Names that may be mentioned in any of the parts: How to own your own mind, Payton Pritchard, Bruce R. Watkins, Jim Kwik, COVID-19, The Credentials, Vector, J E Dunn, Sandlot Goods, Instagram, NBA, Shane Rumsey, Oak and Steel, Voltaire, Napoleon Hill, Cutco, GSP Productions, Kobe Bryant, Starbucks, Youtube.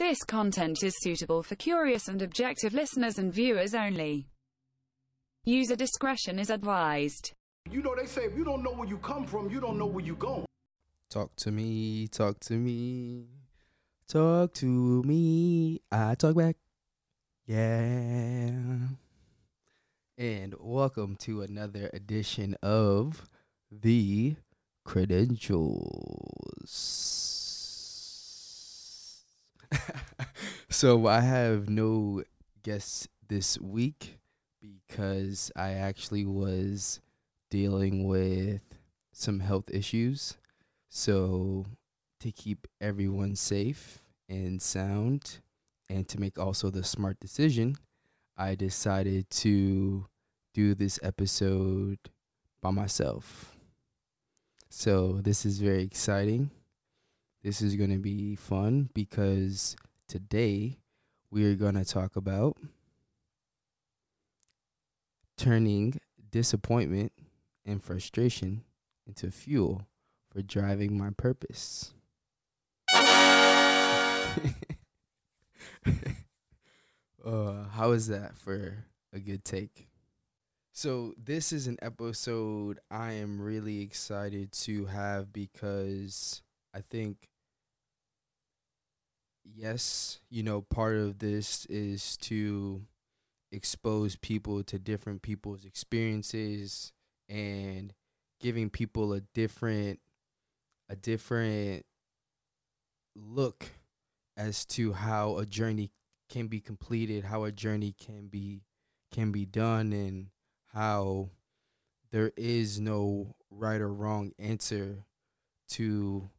This content is suitable for curious and objective listeners and viewers only. User discretion is advised. You know, they say if you don't know where you come from, you don't know where you go. Talk to me, talk to me, talk to me. I talk back. Yeah. And welcome to another edition of The Credentials. So I have no guests this week because I actually was dealing with some health issues. So to keep everyone safe and sound and to make also the smart decision, I decided to do this episode by myself. So this is very exciting. This is going to be fun because today we are going to talk about turning disappointment and frustration into fuel for driving my purpose. How is that for a good take? So this is an episode I am really excited to have because I think, yes, you know, part of this is to expose people to different people's experiences and giving people a different look as to how a journey can be completed, how a journey can be done, and how there is no right or wrong answer to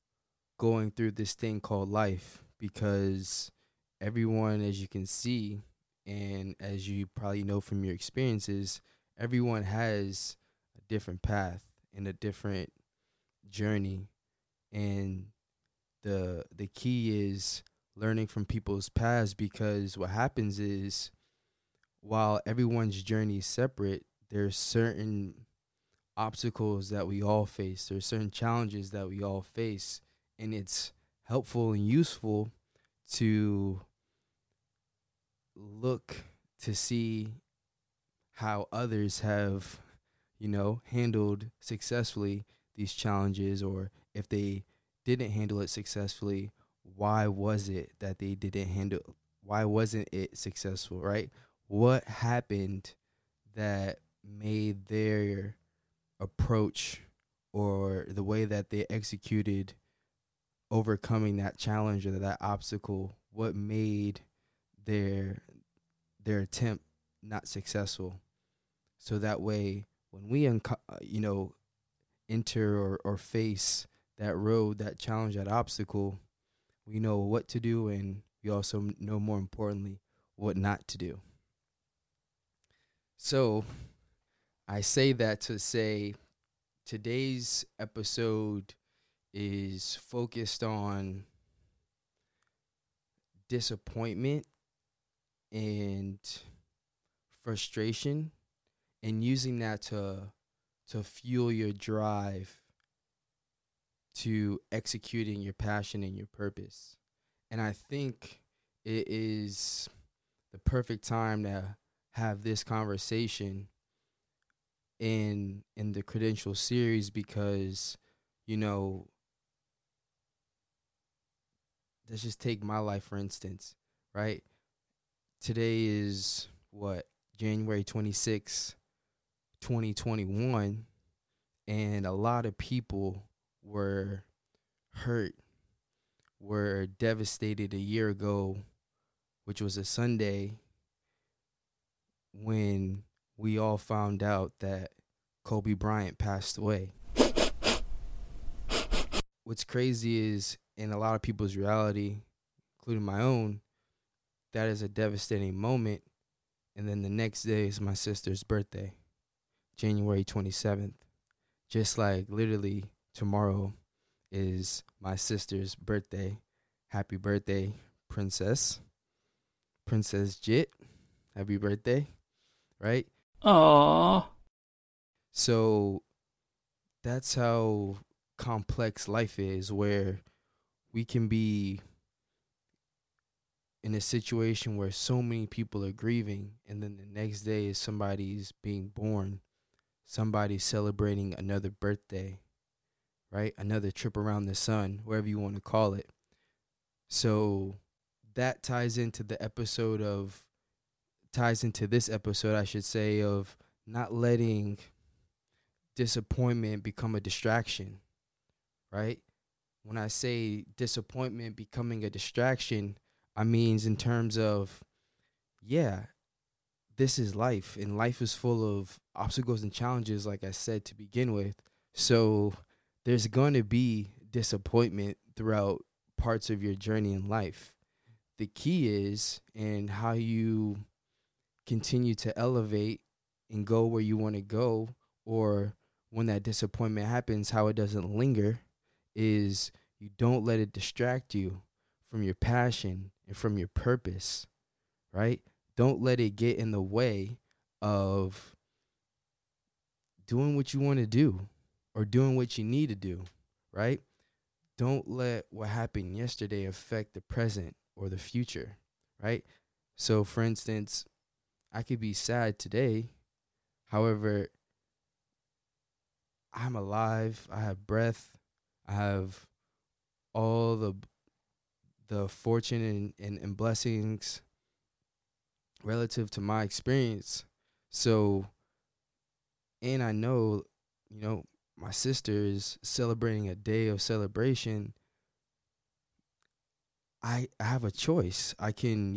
going through this thing called life, because everyone, as you can see, and as you probably know from your experiences, everyone has a different path and a different journey. And the key is learning from people's paths, because what happens is while everyone's journey is separate, there's certain obstacles that we all face. There's certain challenges that we all face. And it's helpful and useful to look to see how others have, you know, handled successfully these challenges, or if they didn't handle it successfully, why was it that they didn't handle? Why wasn't it successful, right? What happened that made their approach or the way that they executed overcoming that challenge or that obstacle, what made their attempt not successful? So that way, when we enter or face that road, that challenge, that obstacle, we know what to do, and we also know, more importantly, what not to do. So I say that to say today's episode is focused on disappointment and frustration, and using that to fuel your drive to executing your passion and your purpose. And I think it is the perfect time to have this conversation in the Credential series, because, you know, let's just take my life, for instance, right? Today is, January 26, 2021, and a lot of people were hurt, were devastated a year ago, which was a Sunday, when we all found out that Kobe Bryant passed away. What's crazy is, in a lot of people's reality, including my own, that is a devastating moment. And then the next day is my sister's birthday, January 27th. Just like literally tomorrow is my sister's birthday. Happy birthday, Princess. Princess Jit. Happy birthday. Right? Aww. So that's how complex life is, where we can be in a situation where so many people are grieving, and then the next day is somebody's being born, somebody's celebrating another birthday, right? Another trip around the sun, whatever you want to call it. So that ties into this episode, of not letting disappointment become a distraction, right? When I say disappointment becoming a distraction, I means in terms of, yeah, this is life, and life is full of obstacles and challenges, like I said to begin with. So there's going to be disappointment throughout parts of your journey in life. The key is in how you continue to elevate and go where you want to go, or when that disappointment happens, how it doesn't linger, is you don't let it distract you from your passion and from your purpose, right? Don't let it get in the way of doing what you want to do or doing what you need to do, right? Don't let what happened yesterday affect the present or the future, right? So, for instance, I could be sad today. However, I'm alive. I have breath. I have all the fortune and blessings relative to my experience. So, and I know, you know, my sister is celebrating a day of celebration. I have a choice. I can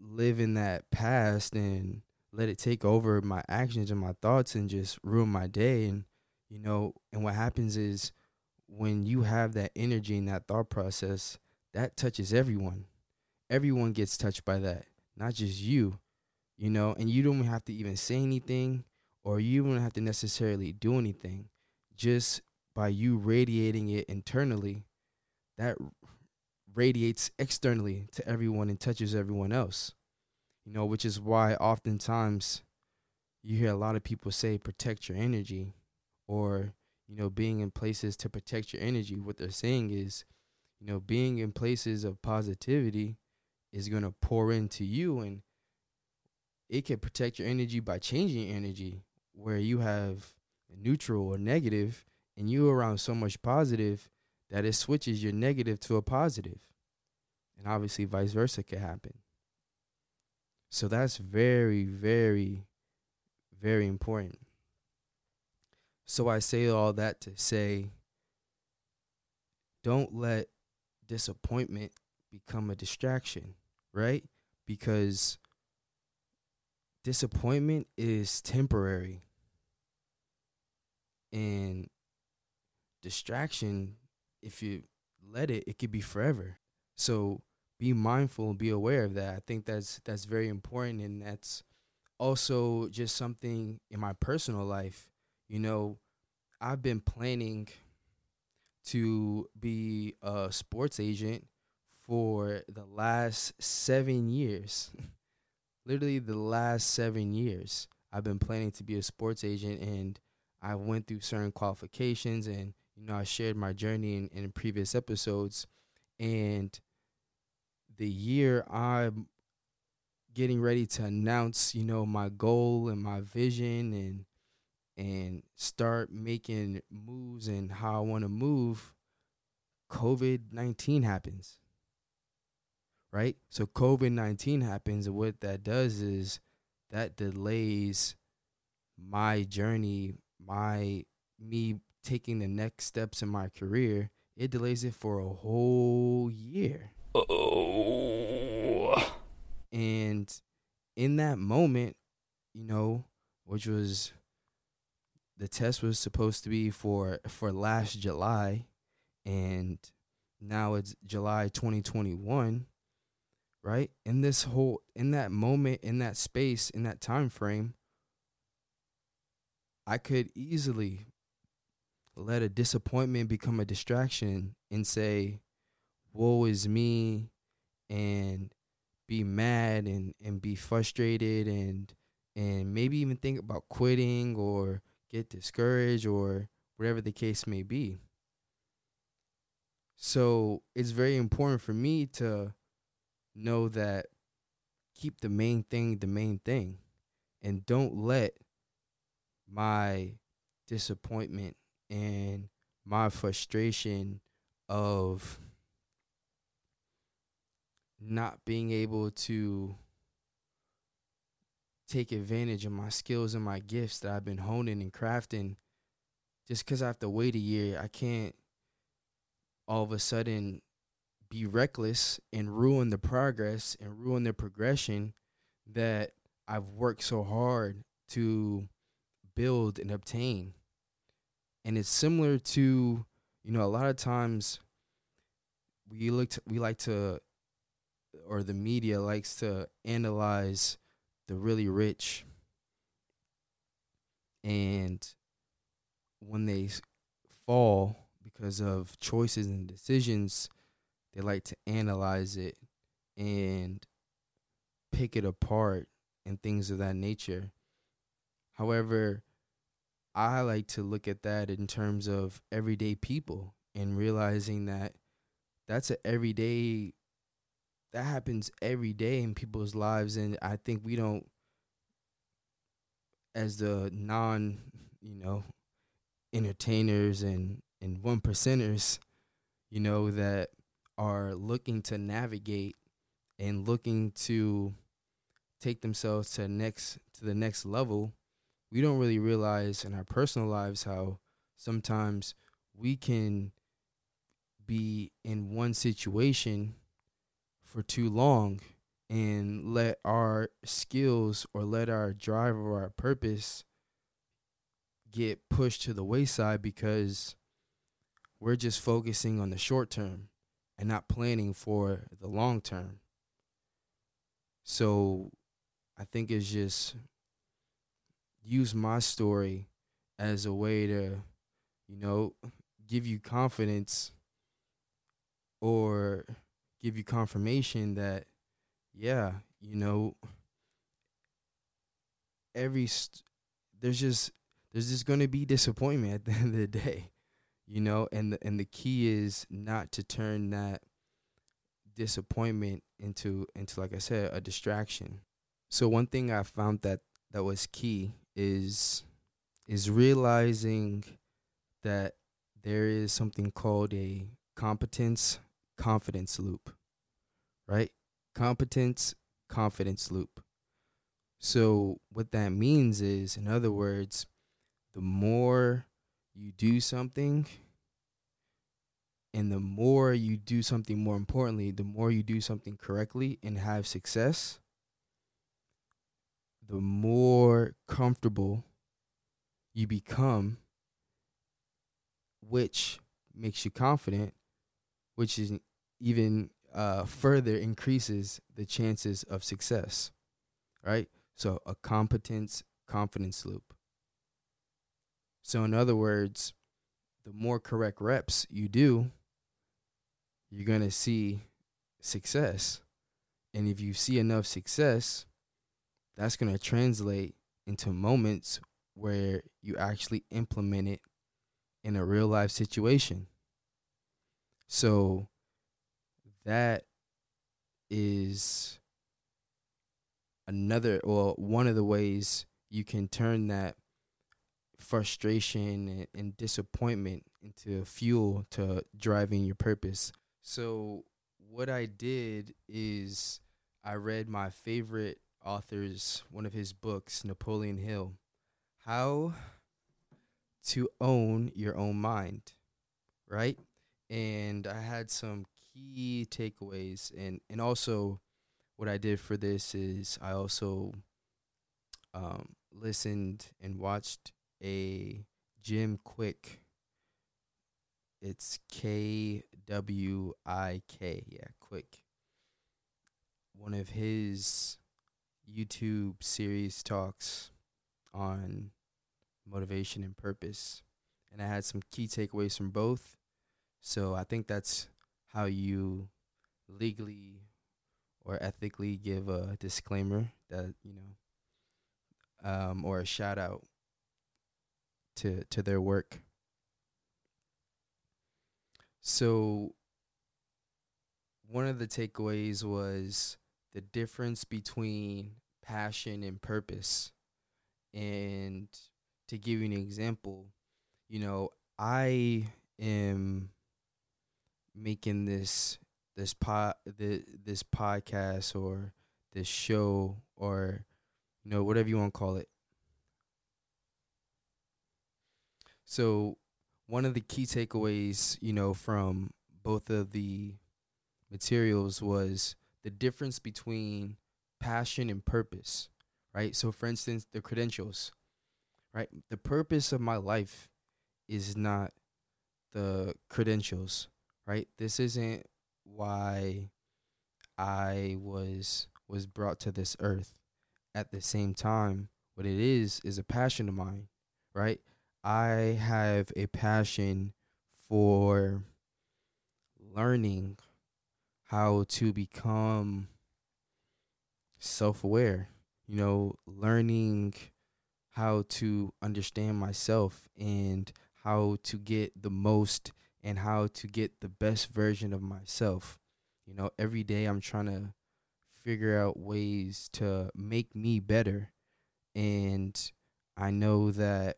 live in that past and let it take over my actions and my thoughts and just ruin my day. And, you know, and what happens is, when you have that energy and that thought process, that touches everyone. Everyone gets touched by that, not just you, you know, and you don't have to even say anything, or you don't have to necessarily do anything. Just by you radiating it internally, that radiates externally to everyone and touches everyone else, you know, which is why oftentimes you hear a lot of people say, protect your energy, or, you know, being in places to protect your energy. What they're saying is, you know, being in places of positivity is going to pour into you, and it can protect your energy by changing your energy, where you have neutral or negative, and you're around so much positive that it switches your negative to a positive. And obviously vice versa can happen. So that's very, very, very important. So I say all that to say, don't let disappointment become a distraction, right? Because disappointment is temporary, and distraction, if you let it, it could be forever. So be mindful and be aware of that. I think that's very important, and that's also just something in my personal life. You know, I've been planning to be a sports agent for the last 7 years. Literally the last 7 years, I've been planning to be a sports agent, and I went through certain qualifications, and, you know, I shared my journey in previous episodes. And the year I'm getting ready to announce, you know, my goal and my vision and start making moves and how I want to move, COVID-19 happens, right? So COVID-19 happens, and what that does is that delays my journey, me taking the next steps in my career. It delays it for a whole year. Oh. And in that moment, you know, which was... the test was supposed to be for last July, and now it's July 2021, right? In this whole, in that moment, in that space, in that time frame, I could easily let a disappointment become a distraction and say, woe is me, and be mad and be frustrated and maybe even think about quitting or get discouraged or whatever the case may be. So it's very important for me to know that keep the main thing, and don't let my disappointment and my frustration of not being able to take advantage of my skills and my gifts that I've been honing and crafting. Just because I have to wait a year, I can't all of a sudden be reckless and ruin the progress and ruin the progression that I've worked so hard to build and obtain. And it's similar to, you know, a lot of times we like to, or the media likes to analyze the really rich, and when they fall because of choices and decisions, they like to analyze it and pick it apart and things of that nature. However, I like to look at that in terms of everyday people and realizing that that's an everyday, that happens every day in people's lives. And I think we don't, as the entertainers and one percenters, you know, that are looking to navigate and looking to take themselves to the next level, we don't really realize in our personal lives how sometimes we can be in one situation for too long and let our skills or let our drive or our purpose get pushed to the wayside because we're just focusing on the short term and not planning for the long term. So I think it's just use my story as a way to, you know, give you confidence or give you confirmation that, yeah, you know, there's just going to be disappointment at the end of the day, you know, and the key is not to turn that disappointment into, like I said, a distraction. So one thing I found that was key is realizing that there is something called a competence-confidence loop, right? Competence-confidence loop. So what that means is, in other words, the more you do something, and the more you do something, more importantly, the more you do something correctly and have success, the more comfortable you become, which makes you confident, which is even further increases the chances of success, right? So a competence-confidence loop. So in other words, the more correct reps you do, you're going to see success. And if you see enough success, that's going to translate into moments where you actually implement it in a real life situation. So that is one of the ways you can turn that frustration and disappointment into fuel to driving your purpose. So what I did is I read my favorite author's, one of his books, Napoleon Hill, How to Own Your Own Mind, right? And I had some key takeaways, and also what I did for this is I also listened and watched a Jim Kwik. It's Kwik, yeah, Kwik. One of his YouTube series talks on motivation and purpose, and I had some key takeaways from both. So I think that's how you legally or ethically give a disclaimer that, you know, or a shout out to their work. So one of the takeaways was the difference between passion and purpose. And to give you an example, you know, I am making this podcast or this show or, you know, whatever you want to call it. So one of the key takeaways, you know, from both of the materials was the difference between passion and purpose, right? So, for instance, the credentials, right? The purpose of my life is not the credentials, right? This isn't why I was brought to this earth. At the same time, what it is a passion of mine, right? I have a passion for learning how to become self-aware, you know, learning how to understand myself and how to get the most and how to get the best version of myself. You know, every day I'm trying to figure out ways to make me better. And I know that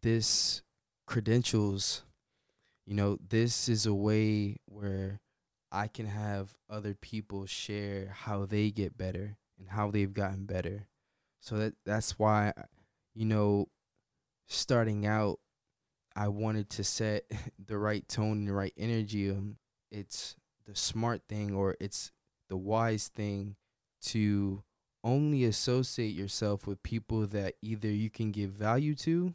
this credentials, you know, this is a way where I can have other people share how they get better and how they've gotten better. So that's why, you know, starting out, I wanted to set the right tone and the right energy. It's the smart thing, or it's the wise thing, to only associate yourself with people that either you can give value to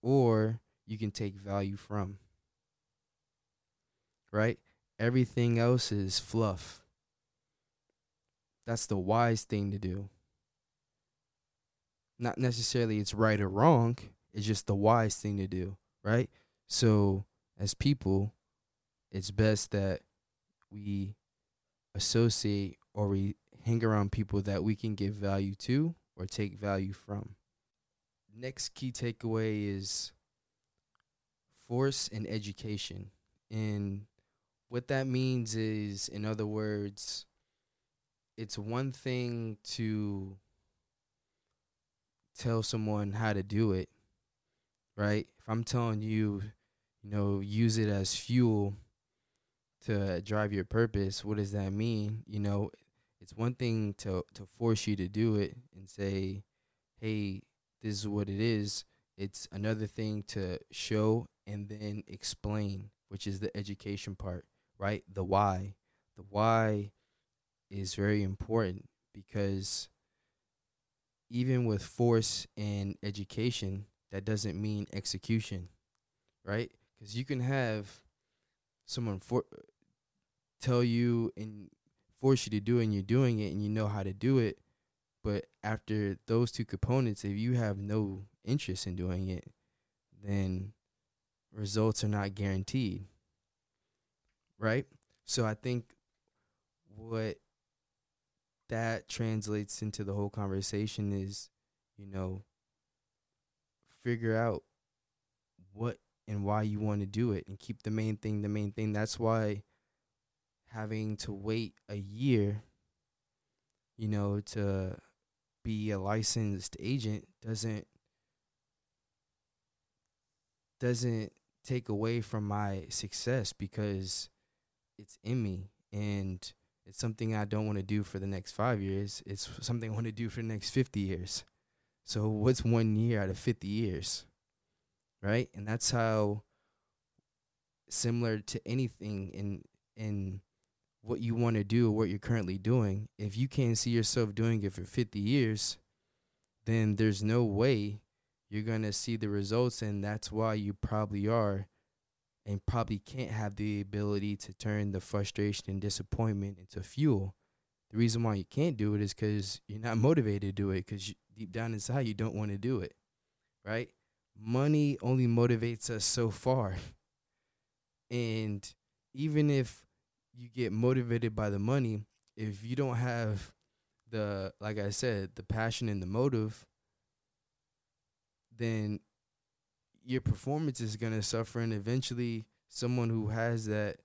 or you can take value from, right? Everything else is fluff. That's the wise thing to do. Not necessarily it's right or wrong. It's just the wise thing to do, right? So as people, it's best that we associate or we hang around people that we can give value to or take value from. Next key takeaway is force and education. And what that means is, in other words, it's one thing to tell someone how to do it, right? If I'm telling you, you know, use it as fuel to drive your purpose, what does that mean? You know, it's one thing to force you to do it and say, hey, this is what it is. It's another thing to show and then explain, which is the education part, right? The why. The why is very important, because even with force and education, that doesn't mean execution, right? Because you can have someone tell you and force you to do it, and you're doing it and you know how to do it. But after those two components, if you have no interest in doing it, then results are not guaranteed, right? So I think what that translates into the whole conversation is, you know, figure out what and why you want to do it and keep the main thing the main thing. That's why having to wait a year, you know, to be a licensed agent doesn't take away from my success, because it's in me and it's something I don't want to do for the next 5 years. It's something I want to do for the next 50 years. So what's 1 year out of 50 years, right? And that's how, similar to anything in what you want to do or what you're currently doing, if you can't see yourself doing it for 50 years, then there's no way you're going to see the results, and that's why you probably are and probably can't have the ability to turn the frustration and disappointment into fuel. The reason why you can't do it is because you're not motivated to do it, because deep down inside you don't want to do it, right? Money only motivates us so far. And even if you get motivated by the money, if you don't have the, like I said, the passion and the motive, then your performance is going to suffer. And eventually someone who has that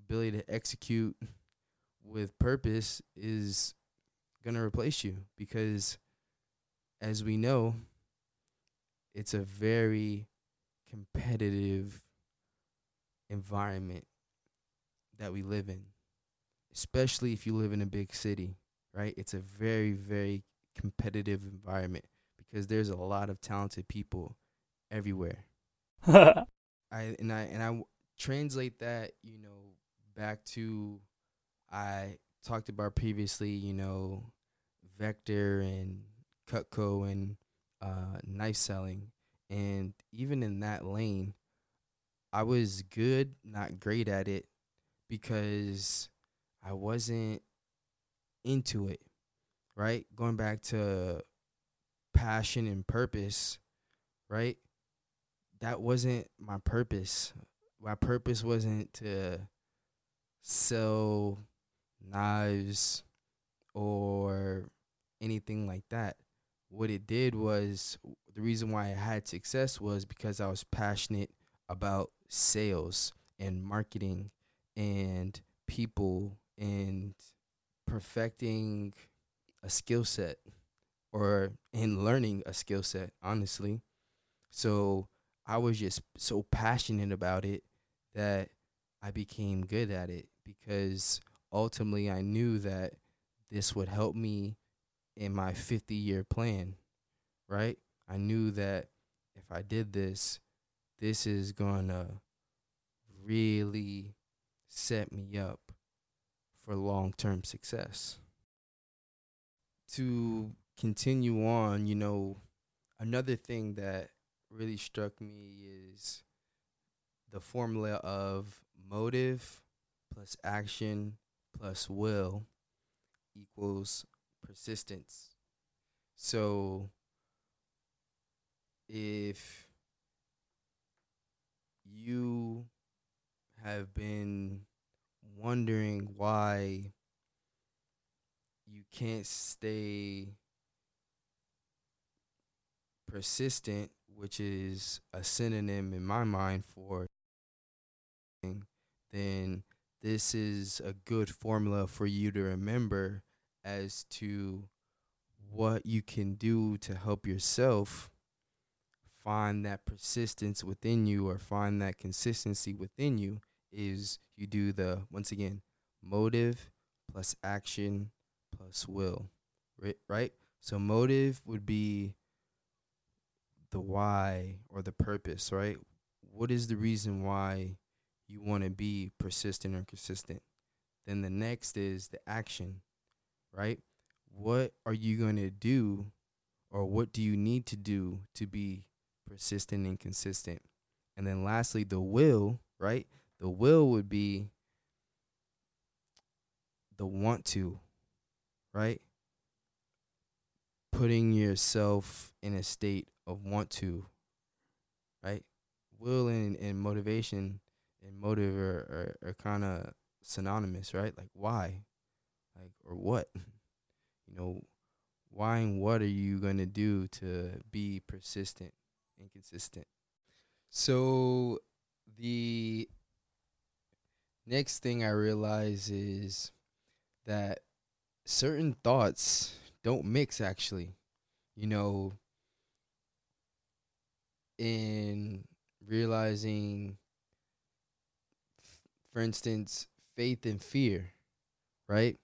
ability to execute with purpose is going to replace you, because as we know, it's a very competitive environment that we live in, especially if you live in a big city, right? It's a very, very competitive environment because there's a lot of talented people everywhere. I translate that, you know, back to I talked about previously, you know, Vector and Cutco and knife selling. And even in that lane, I was good, not great at it, because I wasn't into it, right? Going back to passion and purpose, right? That wasn't my purpose. My purpose wasn't to sell knives or anything like that. What it did was, the reason why I had success was because I was passionate about sales and marketing and people and perfecting a skill set and learning a skill set, honestly. So I was just so passionate about it that I became good at it, because ultimately I knew that this would help me in my 50-year plan, right? I knew that if I did this, this is going to really set me up for long-term success. To continue on, you know, another thing that really struck me is the formula of motive plus action plus will equals persistence. So if you have been wondering why you can't stay persistent, which is a synonym in my mind for, then this is a good formula for you to remember as to what you can do to help yourself find that persistence within you, or find that consistency within you, is you do the, once again, motive plus action plus will, right? So motive would be the why or the purpose, right? What is the reason why you want to be persistent or consistent? Then the next is the action, right? What are you going to do, or what do you need to do to be persistent and consistent? And then lastly, the will, right? The will would be the want to, right? Putting yourself in a state of want to, right? Will and motivation and motive are kind of synonymous, right? Like why, like, or what, you know, why and what are you going to do to be persistent and consistent? So the next thing I realize is that certain thoughts don't mix, actually. You know, in realizing, for instance, faith and fear, right?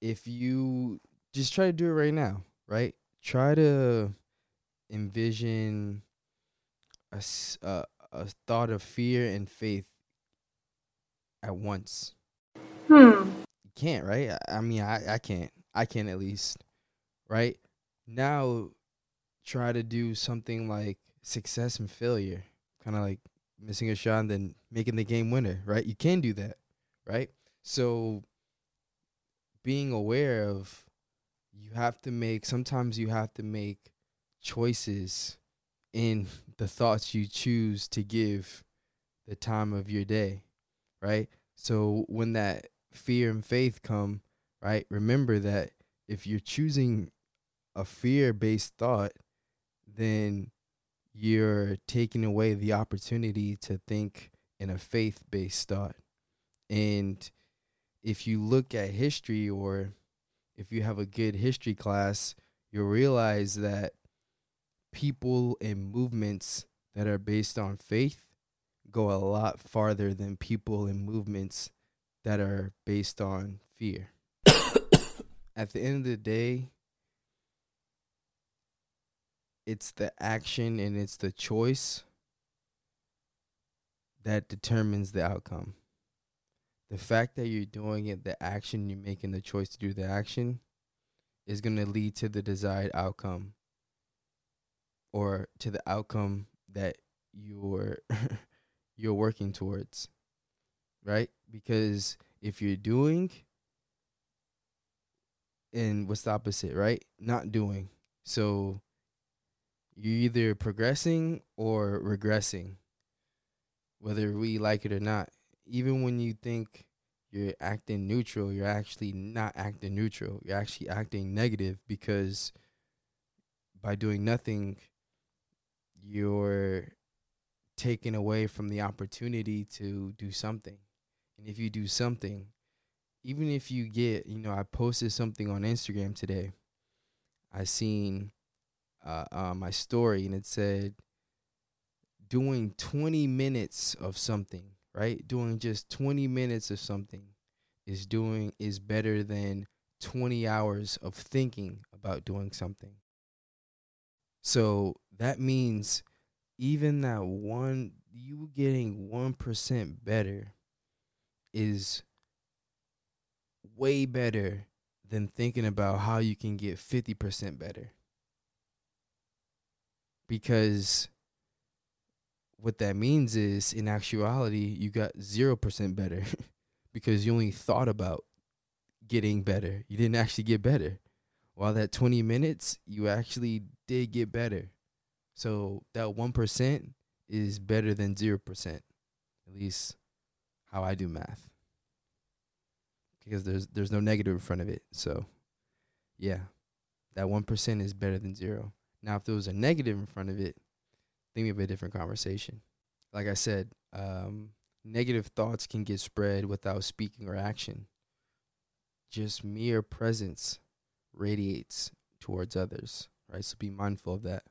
If you just try to do it right now, right? Try to envision a thought of fear and faith at once. You can't, right? I mean, I can't. I can't, at least, right? Now, try to do something like success and failure, kind of like missing a shot and then making the game winner, right? You can do that, right? So being aware of, sometimes you have to make choices in the thoughts you choose to give the time of your day, right? So when that fear and faith come, right, remember that if you're choosing a fear-based thought, then you're taking away the opportunity to think in a faith-based thought. And if you look at history, or if you have a good history class, you'll realize that people and movements that are based on faith go a lot farther than people and movements that are based on fear. At the end of the day, it's the action and it's the choice that determines the outcome. The fact that you're doing it, the action you're making, the choice to do the action is going to lead to the desired outcome, or to the outcome that you're working towards, right? Because if you're doing, and what's the opposite, right? Not doing. So you're either progressing or regressing, whether we like it or not. Even when you think you're acting neutral, you're actually not acting neutral. You're actually acting negative, because by doing nothing, you're taken away from the opportunity to do something. And if you do something, even if you get, I posted something on Instagram today. I seen my story, and it said doing 20 minutes of something, right? Doing just 20 minutes of something is better than 20 hours of thinking about doing something. So that means even that one, you getting 1% better is way better than thinking about how you can get 50% better. Because what that means is, in actuality, you got 0% better because you only thought about getting better. You didn't actually get better. While that 20 minutes, you actually did get better. So that 1% is better than 0%, at least how I do math, because there's no negative in front of it. So, yeah, that 1% is better than 0. Now, if there was a negative in front of it, I think we have a different conversation. Like I said, negative thoughts can get spread without speaking or action. Just mere presence radiates towards others, right? So be mindful of that.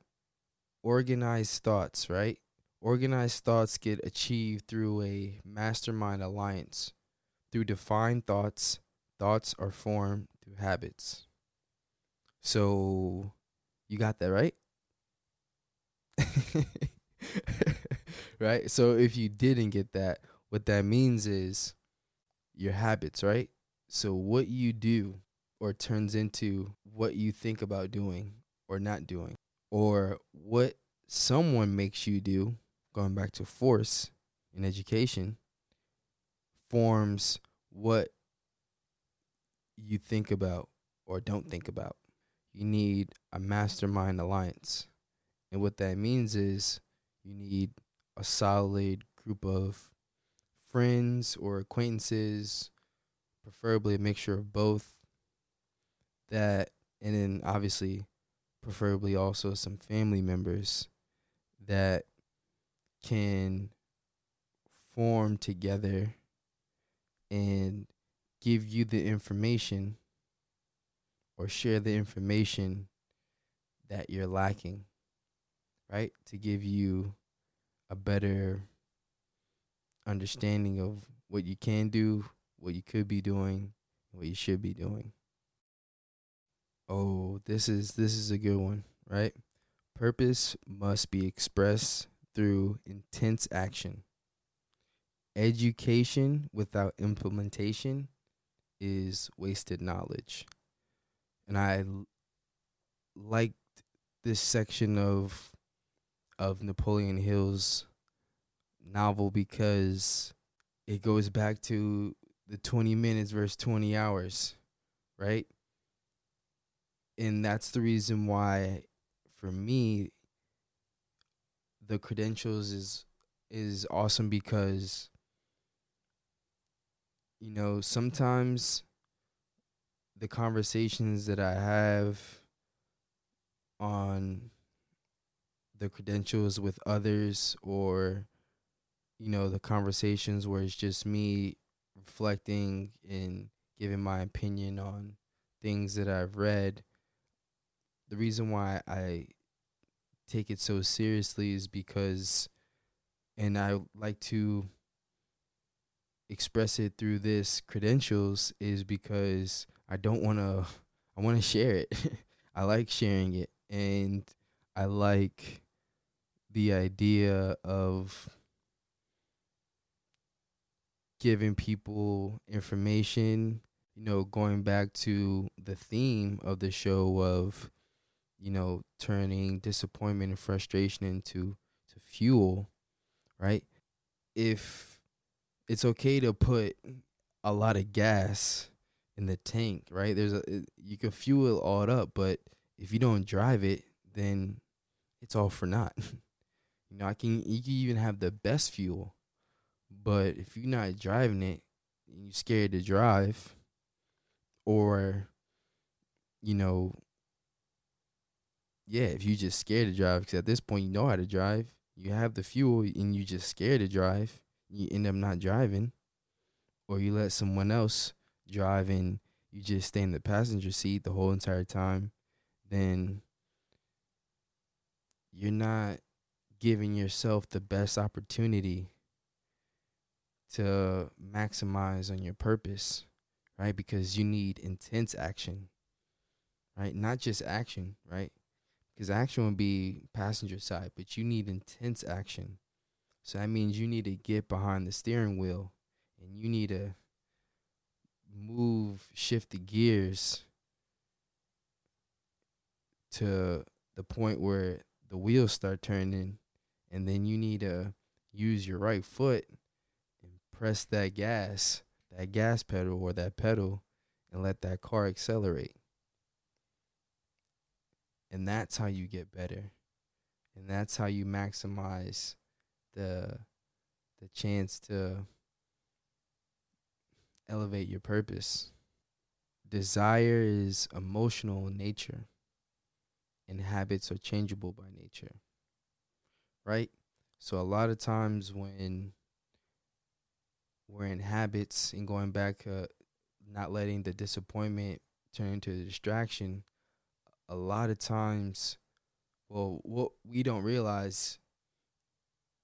Organized thoughts, right? Organized thoughts get achieved through a mastermind alliance. Through defined thoughts, thoughts are formed through habits. So you got that, right? Right? So if you didn't get that, what that means is your habits, right? So what you do or turns into what you think about doing or not doing, or what someone makes you do, going back to force in education, forms what you think about or don't think about. You need a mastermind alliance. And what that means is you need a solid group of friends or acquaintances, preferably a mixture of both, that, and then obviously preferably also some family members that can form together and give you the information or share the information that you're lacking, right? To give you a better understanding of what you can do, what you could be doing, what you should be doing. Oh, this is a good one, right? Purpose must be expressed through intense action. Education without implementation is wasted knowledge. And I liked this section of Napoleon Hill's novel because it goes back to the 20 minutes versus 20 hours, right? And that's the reason why, for me, The Credentials is awesome, because, sometimes the conversations that I have on The Credentials with others, or, the conversations where it's just me reflecting and giving my opinion on things that I've read, the reason why I take it so seriously is because, and I like to express it through this credentials, is because I want to share it. I like sharing it, and I like the idea of giving people information, you know, going back to the theme of the show of, you know, turning disappointment and frustration into fuel, right? If it's okay to put a lot of gas in the tank, right? You can fuel it all up, but if you don't drive it, then it's all for naught. You know, you can even have the best fuel, but if you're not driving it and you're scared to drive, or, you know, yeah, if you're just scared to drive, because at this point you know how to drive, you have the fuel and you're just scared to drive, you end up not driving, or you let someone else drive and you just stay in the passenger seat the whole entire time, then you're not giving yourself the best opportunity to maximize on your purpose, right? Because you need intense action, right? Not just action, right? Because action would be passenger side, but you need intense action. So that means you need to get behind the steering wheel and you need to shift the gears to the point where the wheels start turning, and then you need to use your right foot and press that gas pedal or that pedal, and let that car accelerate. And that's how you get better. And that's how you maximize the chance to elevate your purpose. Desire is emotional in nature, and habits are changeable by nature, right? So a lot of times when we're in habits and going back, not letting the disappointment turn into a distraction, a lot of times, well, what we don't realize,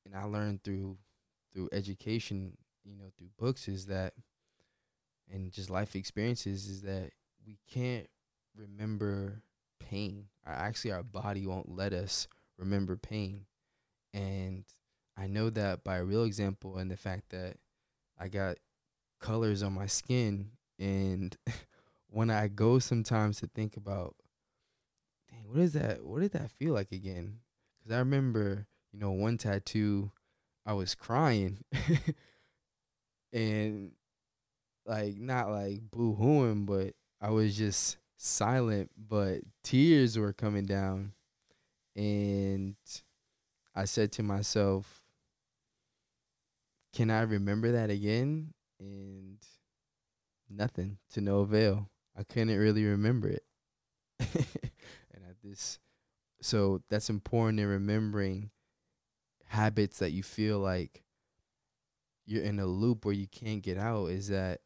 and I learned through education, you know, through books, is that, and just life experiences, is that we can't remember pain. Actually, our body won't let us remember pain. And I know that by a real example, and the fact that I got colors on my skin, and when I go sometimes to think about, dang, what did that feel like again? Because I remember, you know, one tattoo, I was crying and like, not like boo-hooing, but I was just silent, but tears were coming down. And I said to myself, can I remember that again? And nothing, to no avail. I couldn't really remember it. So that's important in remembering habits that you feel like you're in a loop where you can't get out, is that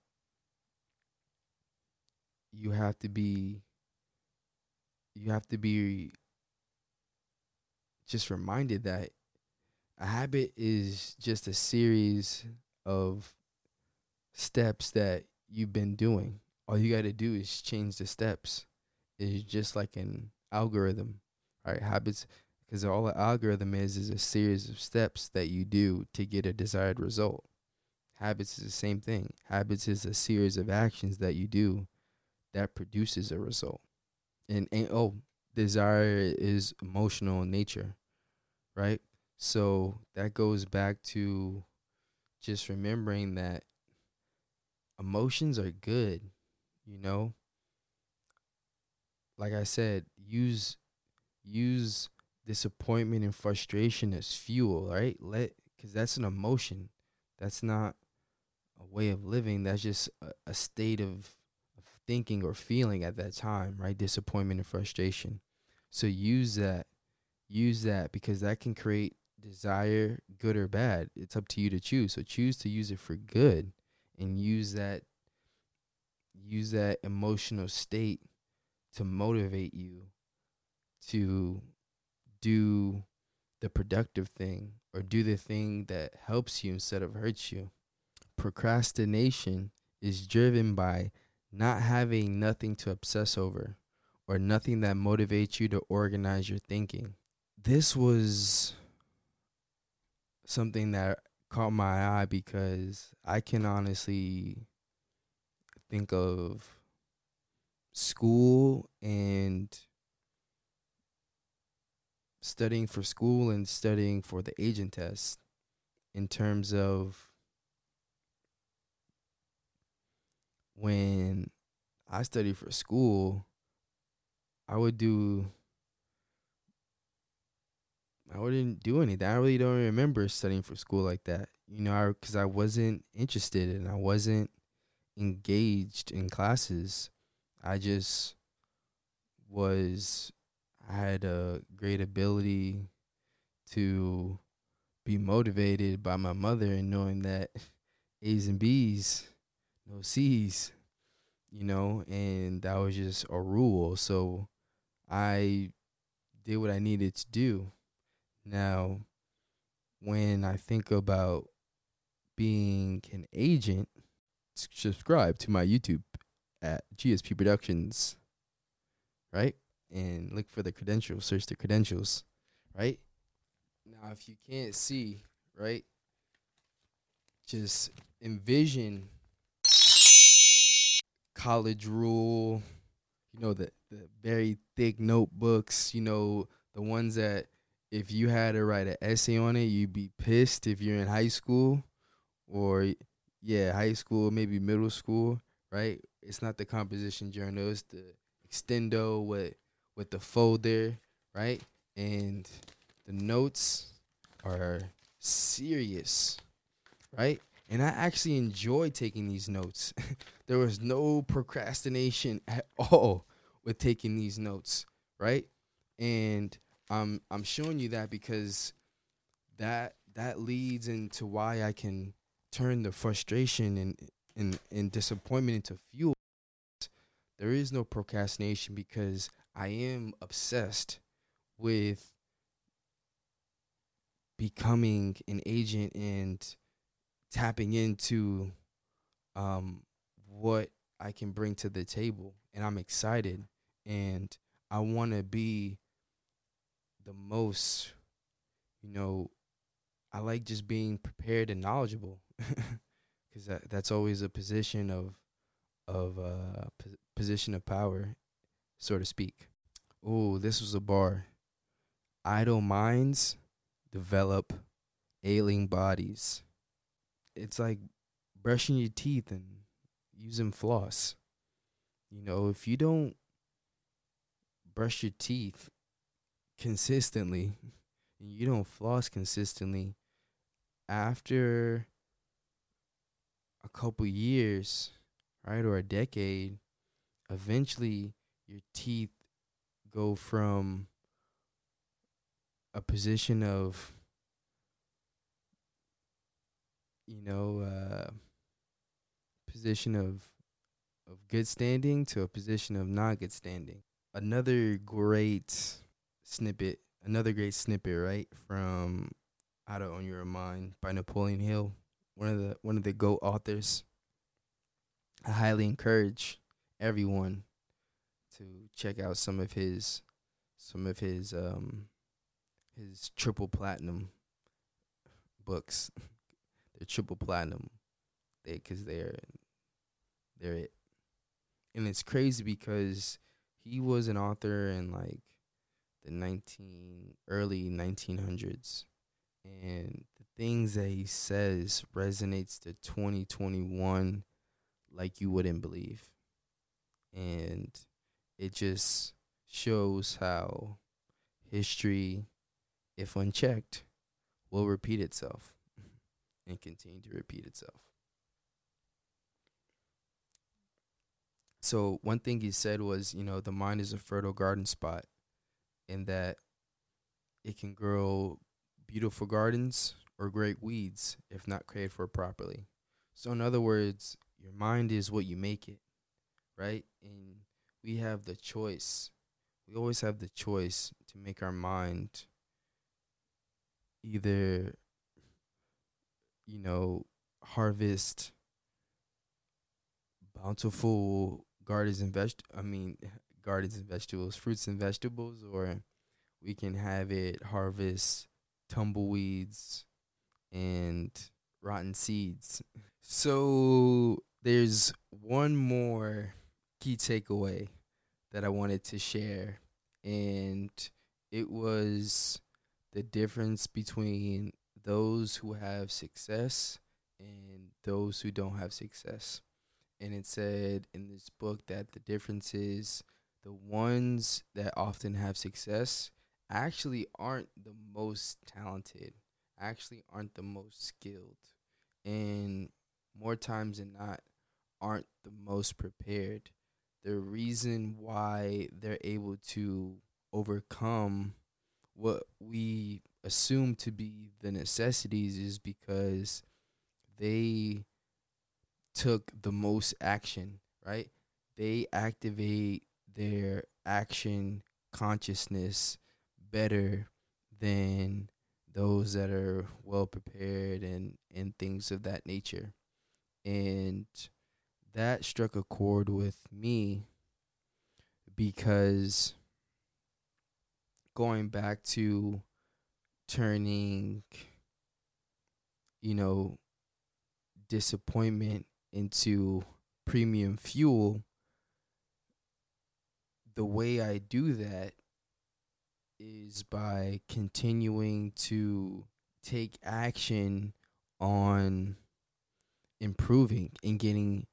you have to be just reminded that a habit is just a series of steps that you've been doing. All you got to do is change the steps. It's just like an algorithm, right? Habits, because all an algorithm is a series of steps that you do to get a desired result. Habits is the same thing. Habits is a series of actions that you do that produces a result. And desire is emotional in nature, right? So that goes back to just remembering that emotions are good, you know? Like I said, use disappointment and frustration as fuel, right? Because that's an emotion. That's not a way of living. That's just a state of thinking or feeling at that time, right? Disappointment and frustration. So use that, because that can create desire, good or bad. It's up to you to choose. So choose to use it for good and use that emotional state to motivate you to do the productive thing or do the thing that helps you instead of hurts you. Procrastination is driven by not having nothing to obsess over or nothing that motivates you to organize your thinking. This was something that caught my eye because I can honestly think of school and studying for school and studying for the agent test in terms of when I studied for school, I wouldn't do anything. I really don't remember studying for school like that, you know, because I wasn't interested and I wasn't engaged in classes. I had a great ability to be motivated by my mother and knowing that A's and B's, no C's, you know, and that was just a rule. So I did what I needed to do. Now, when I think about being an agent, subscribe to my YouTube at GSP Productions, right? And look for The Credentials, search The Credentials, right? Now, if you can't see, right, just envision college rule, you know, the very thick notebooks, you know, the ones that if you had to write an essay on it, you'd be pissed if you're in high school or, yeah, high school, maybe middle school, right? It's not the composition journal, it's the extendo with the folder, right? And the notes are serious, right? And I actually enjoy taking these notes. There was no procrastination at all with taking these notes, right? And I'm showing you that because that leads into why I can turn the frustration and disappointment into fuel. There is no procrastination because I am obsessed with becoming an agent and tapping into what I can bring to the table. And I'm excited. And I want to be the most, you know, I like just being prepared and knowledgeable because that's always a position of power, so to speak. Oh, this was a bar. Idle minds develop ailing bodies. It's like brushing your teeth and using floss. You know, if you don't brush your teeth consistently and you don't floss consistently, after a couple years, right, or a decade, eventually your teeth go from a position of, you know, position of good standing to a position of not good standing. Another great snippet, right, from How to Own Your Own Mind by Napoleon Hill, one of the GOAT authors. I highly encourage everyone to check out some of his triple platinum books. They're triple platinum, because they're it. And it's crazy because he was an author in like the early 1900s, and the things that he says resonates to 2021 like you wouldn't believe, and it just shows how history, if unchecked, will repeat itself and continue to repeat itself. So one thing he said was, you know, the mind is a fertile garden spot and that it can grow beautiful gardens or great weeds if not cared for properly. So in other words, your mind is what you make it, right? And we have the choice. We always have the choice to make our mind either, you know, harvest bountiful gardens and vegetables, fruits and vegetables, or we can have it harvest tumbleweeds and rotten seeds. So there's one more key takeaway that I wanted to share, and it was the difference between those who have success and those who don't have success. And it said in this book that the difference is the ones that often have success actually aren't the most talented, actually aren't the most skilled, and more times than not aren't the most prepared. The reason why they're able to overcome what we assume to be the necessities is because they took the most action, right? They activate their action consciousness better than those that are well prepared and things of that nature. And that struck a chord with me, because going back to turning, you know, disappointment into premium fuel, the way I do that is by continuing to take action on improving and getting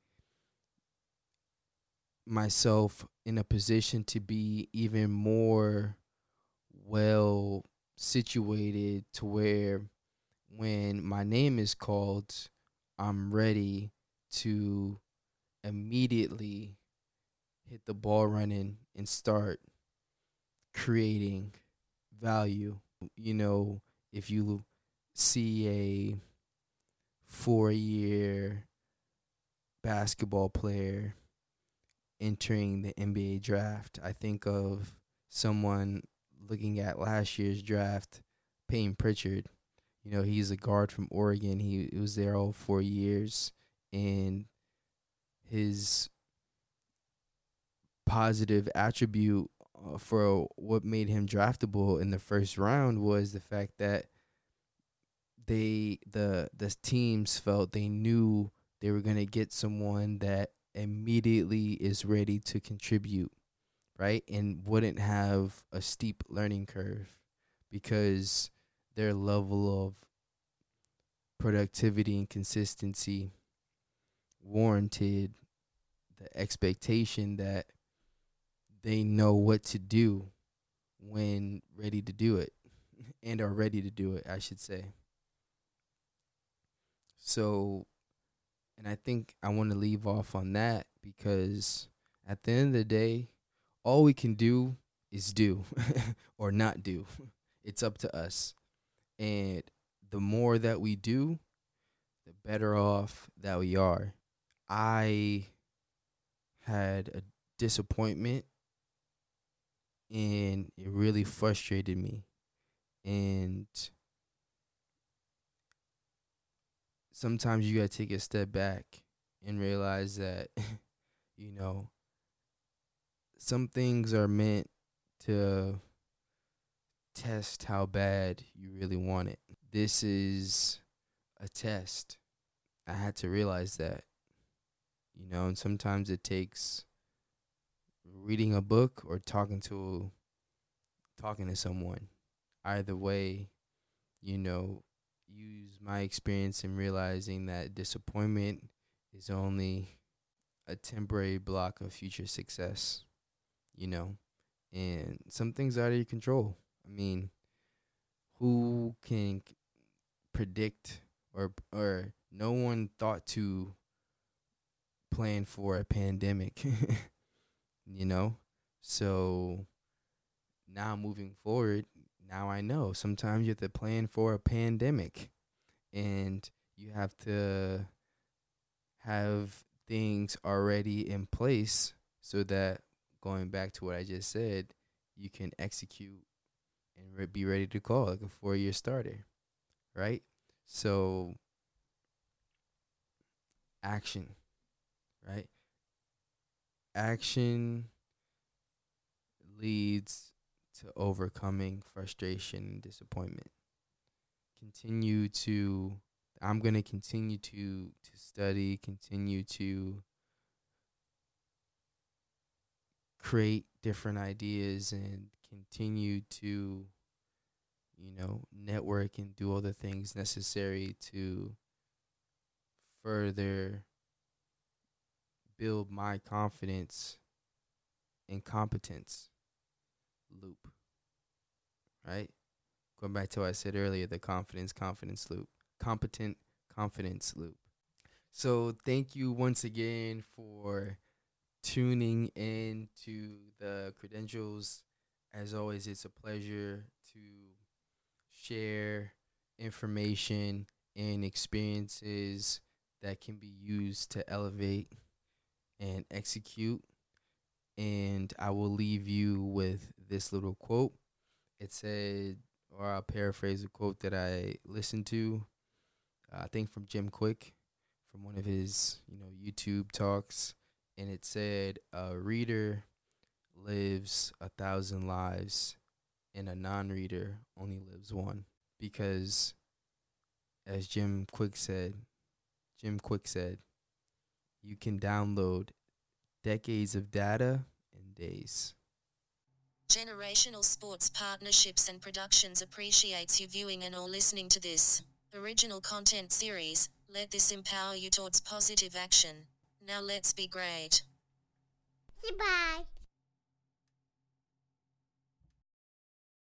myself in a position to be even more well situated, to where when my name is called, I'm ready to immediately hit the ball running and start creating value. You know, if you see a 4-year basketball player entering the NBA draft, I think of someone looking at last year's draft, Payton Pritchard. You know, he's a guard from Oregon. He was there all 4 years, and his positive attribute for what made him draftable in the first round was the fact that the teams felt they knew they were going to get someone that immediately is ready to contribute, right? And wouldn't have a steep learning curve, because their level of productivity and consistency warranted the expectation that they know what to do when ready to do it, and are ready to do it, I should say. So, and I think I want to leave off on that, because at the end of the day, all we can do is do or not do. It's up to us. And the more that we do, the better off that we are. I had a disappointment, and it really frustrated me. And sometimes you got to take a step back and realize that, you know, some things are meant to test how bad you really want it. This is a test. I had to realize that, you know, and sometimes it takes reading a book or talking to someone. Either way, you know, use my experience in realizing that disappointment is only a temporary block of future success, you know, and some things are out of your control. I mean, who can predict or no one thought to plan for a pandemic, you know? So now moving forward, now I know sometimes you have to plan for a pandemic, and you have to have things already in place so that, going back to what I just said, you can execute and be ready to call, like a 4-year starter, right? So action, right? Action leads to overcoming frustration and disappointment. I'm going to continue to study, continue to create different ideas, and continue to, network and do all the things necessary to further build my confidence and competence loop, right? Going back to what I said earlier, the confidence loop, competent confidence loop. So thank you once again for tuning in to The Credentials. As always, it's a pleasure to share information and experiences that can be used to elevate and execute. And I will leave you with this little quote. It said, or I'll paraphrase a quote that I listened to, I think from Jim Kwik, from one of his, YouTube talks. And it said, a reader lives 1,000 lives and a non-reader only lives one. Because as Jim Kwik said, you can download decades of data in days. Generational Sports Partnerships and Productions appreciates you viewing and or listening to this original content series. Let this empower you towards positive action. Now let's be great. Goodbye.